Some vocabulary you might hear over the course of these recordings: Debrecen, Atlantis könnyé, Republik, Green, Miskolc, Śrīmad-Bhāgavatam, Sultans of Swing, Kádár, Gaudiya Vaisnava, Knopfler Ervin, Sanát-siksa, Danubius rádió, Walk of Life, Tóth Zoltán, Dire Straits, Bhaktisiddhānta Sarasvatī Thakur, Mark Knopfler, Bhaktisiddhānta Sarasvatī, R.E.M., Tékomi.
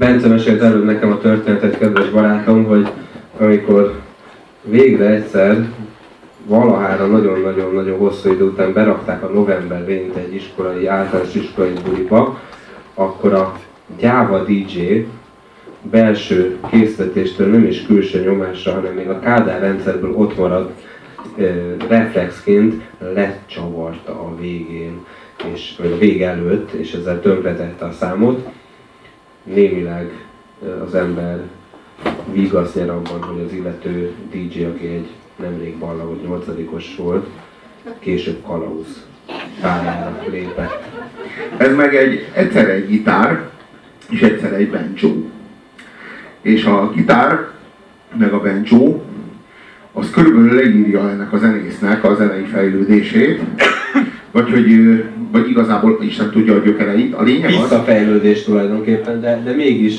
Bence mesélt előbb nekem a történetet, kedves barátom, hogy amikor végre egyszer valahára nagyon-nagyon-nagyon hosszú idő után berakták a november végét egy iskolai, általános iskolai buliba, akkor a gyáva DJ belső készítéstől nem is külső nyomásra, hanem még a Kádár rendszerből ott maradt reflexként lecsavarta a végén, és, vagy a vég előtt, és ezzel tönkretette a számot. Némileg az ember vigaszt nyer abban, hogy az illető DJ, aki egy nemrég ballagott 8-os volt, később kalauz pályára lépett. Ez meg egyszer egy gitár, és egyszer egy bencsó. És a gitár, meg a bencsó, az körülbelül leírja ennek a zenésznek a zenei fejlődését, vagy igazából Isten tudja a gyökereit. A lényeg az... Visszafejlődés tulajdonképpen, de mégis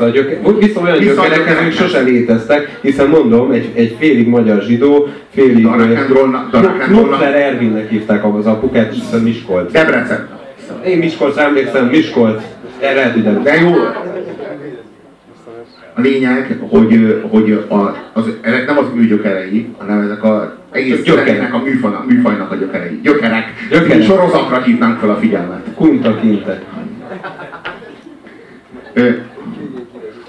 olyan gyökerek, amik sosem léteztek, hiszen mondom, egy félig magyar zsidó, félig... Knopfler Ervinnek hívták az apukát, és hiszen Miskolc. Debrecen. Én Miskolcra emlékszem, Miskolc. De jó. A lényeg, hogy nem az ő gyökerei, hanem ezek az egész zenének a műfajnak a gyökerei. Gyökerek. Sorozatra hívnánk fel a figyelmet. Kunta kinte.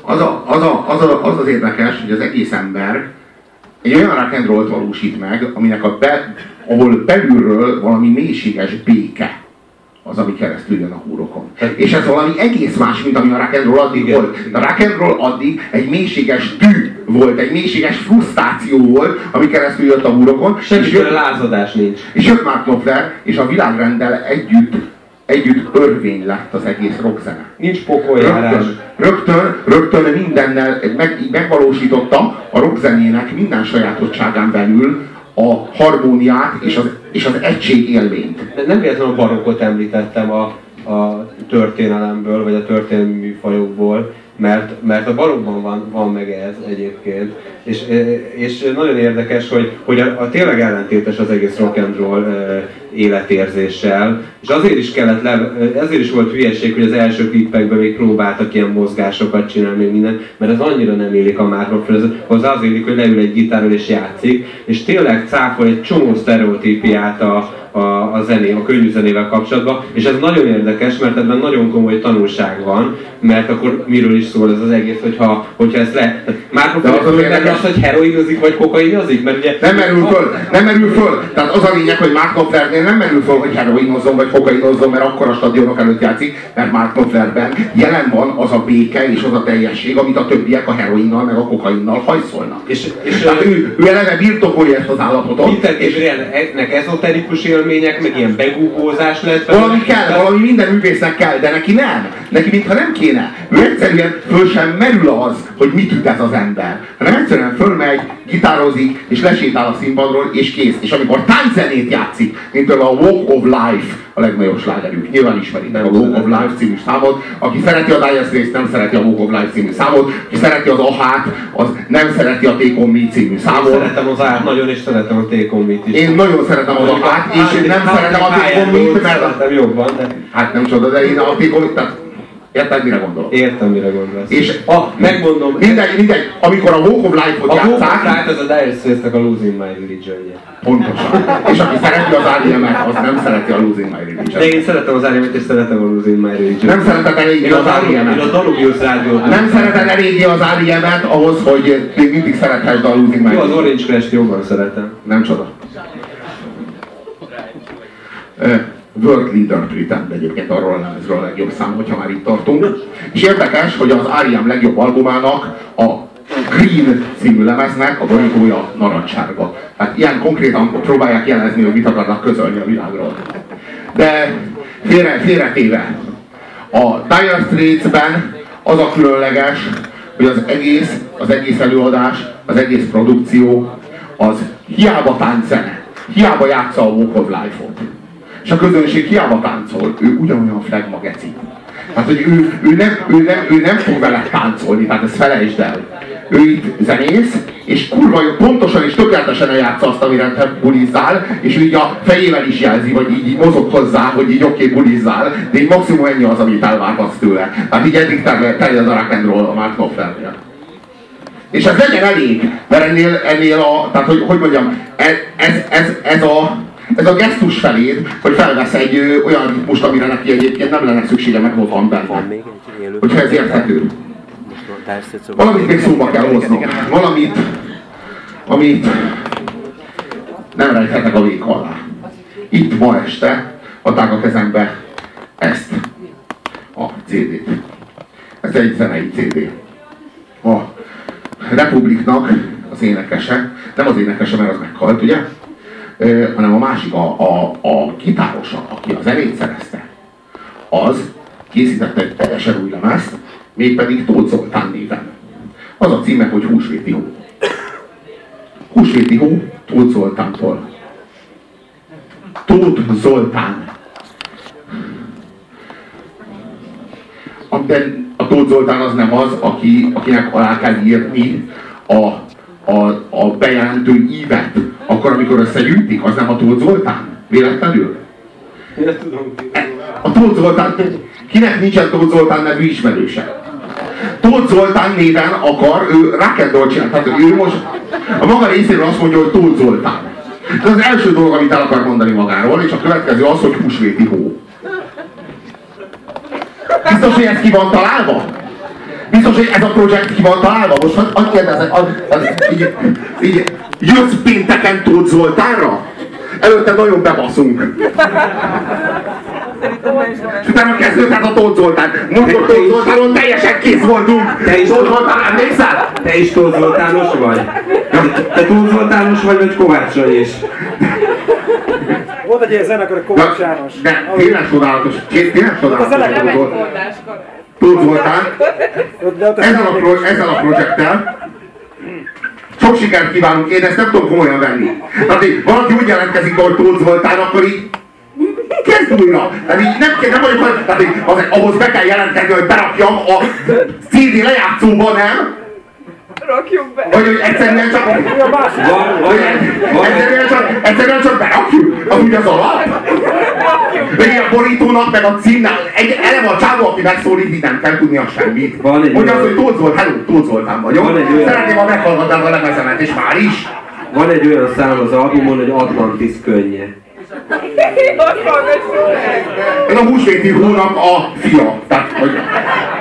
Az az érdekes, hogy az egész ember egy olyan rock and rollt valósít meg, aminek ahol belülről valami mélységes béke az, ami keresztül jön a húrokon. És ez valami egész más, mint ami a rock and roll addig volt. A rock and roll addig egy mélységes tű volt, egy mélységes frusztráció volt, ami keresztül jött a húrokon. Semmiféle lázadás nincs. És jött Mark Knopfler, és a világrenddel együtt örvény lett az egész rockzene. Nincs pokoljárás. Rögtön mindennel megvalósította a rockzenének minden sajátosságán belül a harmóniát és az egység élményt. De nem véletlenül a barokkot említettem a történelemből, vagy a történelmi műfajokból, mert a barokkban van meg ez egyébként. És nagyon érdekes, hogy a tényleg ellentétes az egész rock and roll életérzéssel. És ezért is volt hülyeség, hogy az első klippekben még próbáltak ilyen mozgásokat csinálni, minden, mert ez annyira nem élik a márknak, hozzá az élik, hogy leül egy gitárral és játszik, és tényleg cáfol egy csomó sztereotípiát a könnyű zenével kapcsolatban, és ez nagyon érdekes, mert ebben nagyon komoly tanulság van, mert akkor miről is szól ez az egész, hogyha ezt le... Márknak hogy heroinozik vagy kokainozik, mert ugye... Nem merül föl! Tehát az a lényeg, hogy Mark Knopflernél nem merül föl, hogy heroinozzon vagy kokainozzon, mert akkor a stadionok előtt játszik, mert Mark Knopflerben jelen van az a béke és az a teljesség, amit a többiek a heroinnal meg a kokainnal hajszolnak. És ő eleve birtokolja ezt az állapotot. És ennek ezoterikus élmények, meg ilyen begúgózás lehet... Valami minden művésznek kell, de neki nem. Neki mintha nem kéne. Ő egyszerűen föl sem merül az, hogy mit üt ez az ember. Hanem egyszerűen fölmegy, gitározik, és lesétál a színpadról, és kész. És amikor tánczenét játszik, mint a Walk of Life, a legnagyobb slágerük, nyilván ismeritek a Walk of Life című számot, aki szereti a Dire Straits, nem szereti a Walk of Life című számot, aki szereti az Ahát, az nem szereti a Tékomi című számot. Én szeretem az Ahát nagyon, és szeretem a Tékomit is. Én nagyon szeretem az Ahát, és én nem szeretem a Tékomit, mert... Hát nem csoda, de én a Tékomit, tehát... Érted, mire gondolok? Értem, mire gondolsz. És megmondom... Mindegy, amikor a Walk of Life-ot játszák... A Walk of Life az a Dire Straits-nek a Losing My Religion-je. Pontosan. És aki szereti az R.E.M-et, az nem szereti a Losing My Religion-et. De én szeretem az R.E.M-et, és szeretem a Losing My Religion-et. Nem szereted eléggé az R.E.M-et. Én a Danubius rádiót... Nem szereted eléggé az R.E.M-et ahhoz, hogy még mindig szerethesd a Losing My Religion-et. Jó, az Orange Crash-t jobban szeretem. Nem csoda. World Leader Pretend egyébként arról a lemezről a legjobb szám, hogyha már itt tartunk. És érdekes, hogy az R.E.M. legjobb albumának, a Green című lemeznek a borítója narancssárga. Hát ilyen konkrétan próbálják jelezni, hogy mit akarnak közölni a világról. De félretéve, a Dire Straits-ben az a különleges, hogy az egész előadás, az egész produkció, az hiába tánczene, hiába játsza a Walk of Life-ot. És a közönség hiába táncol, ő ugyanolyan flegma geci. Hát, hogy ő nem fog vele táncolni, tehát ezt felejtsd el. ő zenész, és kurva pontosan és tökéletesen eljátsza azt, amire te bulizzál, és így a fejével is jelzi, vagy így mozog hozzá, hogy így oké, bulizzál, de így maximum ennyi az, amit elvárhatsz tőle. Tehát így eddig terjed a rock and roll a Mark Knopflernél. És ez legyen elég, mert ennél a, tehát hogy mondjam, ez a gesztus feléd, hogy felvesz egy olyan ritmust, amire neki egyébként nem lenne szüksége, meg ott van benne. Hogyha ez érthető. Valamit még szóba kell hoznom. Valamit, amit nem rejthetek a vég alá. Itt ma este adták a kezembe ezt a CD-t. Ez egy zenei CD. A Republiknak az énekese, nem az énekese, mert az meghalt, ugye? Hanem a másik, a gitárosa, aki a zenét szerezte, az készítette egy teljesen új lemezt, mégpedig Tóth Zoltán néven. Az a címe, hogy Húsvéti Hó. Húsvéti Hó Tóth Zoltántól. Tóth Zoltán. De a Tóth Zoltán az nem az, akinek alá kell írni a bejelentő ívet. Akkor, amikor összegyűjtik, az nem a Tóth Zoltán? Véletlenül? Én tudom. A Tóth Zoltán... Kinek nincsen Tóth Zoltán nevű ismerőse? Tóth Zoltán néven akar, ő rock'n'roll csinál. Tehát ő most a maga részéről azt mondja, hogy Tóth Zoltán. Ez az első dolog, amit el akar mondani magáról, és a következő az, hogy Húsvéti Hó. Biztos, hogy ez ki van találva? Biztos, hogy ez a projekt ki van találva? Most azt kérdezek, így jössz pénteken Tóth Zoltánra? Előtte nagyon bebaszunk. Utána kezdődhet a Tóth Zoltán. Múltkor Tóth Zoltánon teljesen kész voltunk. Te is Tóth Zoltán, emlékszel? Te is Tóth Zoltános vagy? Te Tóth Zoltános vagy, vagy Kovács Zsai is? Volt egy ilyen zenekar, a Kovács János. De tényleg csodálatos. Tényleg csodálatos. Az a lemegfordás karát. Tóth Zoltán. Ezzel a projekttel sok sikert kívánunk, én ezt nem tudom komolyan venni. Tehát így valaki úgy jelentkezik, ahogy Tóth Zoltán, akkor így kezd újra. Tehát így nem vagyok, tehát így ahhoz be kell jelentkezni, hogy berakjam a CD lejátszóba, nem? Rakjuk be. Vagy hogy egyszerűen csak... Egyszerűen csak berakjuk, az úgy az alap. Még ilyen borítónak, meg a címnál, eleve a csávó, aki megszólít, így nem kell tudni a semmit. Mondja az, hogy Tóth Zoltán, hello, Tóth Zoltán vagyok. Szeretném, ha meghallgatnád a lemezemet, és már is. Van egy olyan szám az albumon, hogy Atlantis könnyé. Én a Húsvéti Hónak a fia. Tehát,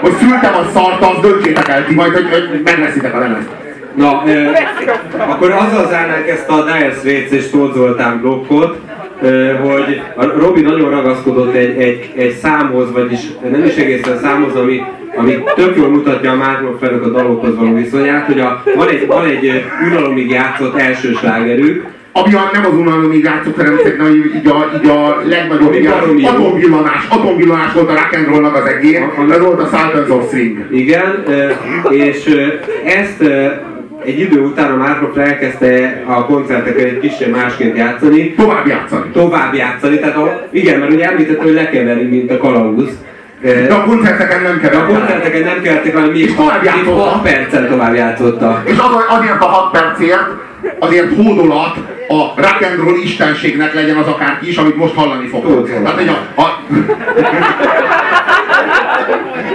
hogy szültem a szarta, azt döntsétek el ti majd, hogy megveszitek a lemezt. Na, akkor azzal zárnánk ezt a Dire Straits és Tóth Zoltán blokkot, hogy a Robi nagyon ragaszkodott egy számhoz, vagyis nem is egészen számhoz, ami tök jól mutatja a Mark Knopflernek a dalokhoz való viszonyát, hogy van egy unalomig játszott első slágerük, ami nem az unalomig játszott, hanem így a legnagyobb atomvillanás volt a rock'n'rollnak az egész, ez volt a Sultans of Swing. Igen, és ezt egy idő után a Mark Knopfler elkezdte a koncerteken egy kicsit másként játszani. Tovább játszani, tehát igen, mert ugye említette, hogy lekeveri, mint a kalauz. De a koncerteken nem kellett. A koncerteken nem kellett, hanem még 6 perccel tovább játszotta. És azért a 6 percért, azért hódolat a rock'n'roll istenségnek legyen az akárki is, amit most hallani fogok. Tehát egy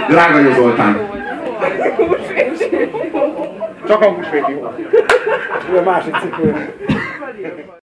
Drága Jó Zoltán. Csak a Húsvéti Hó. A másik cikk.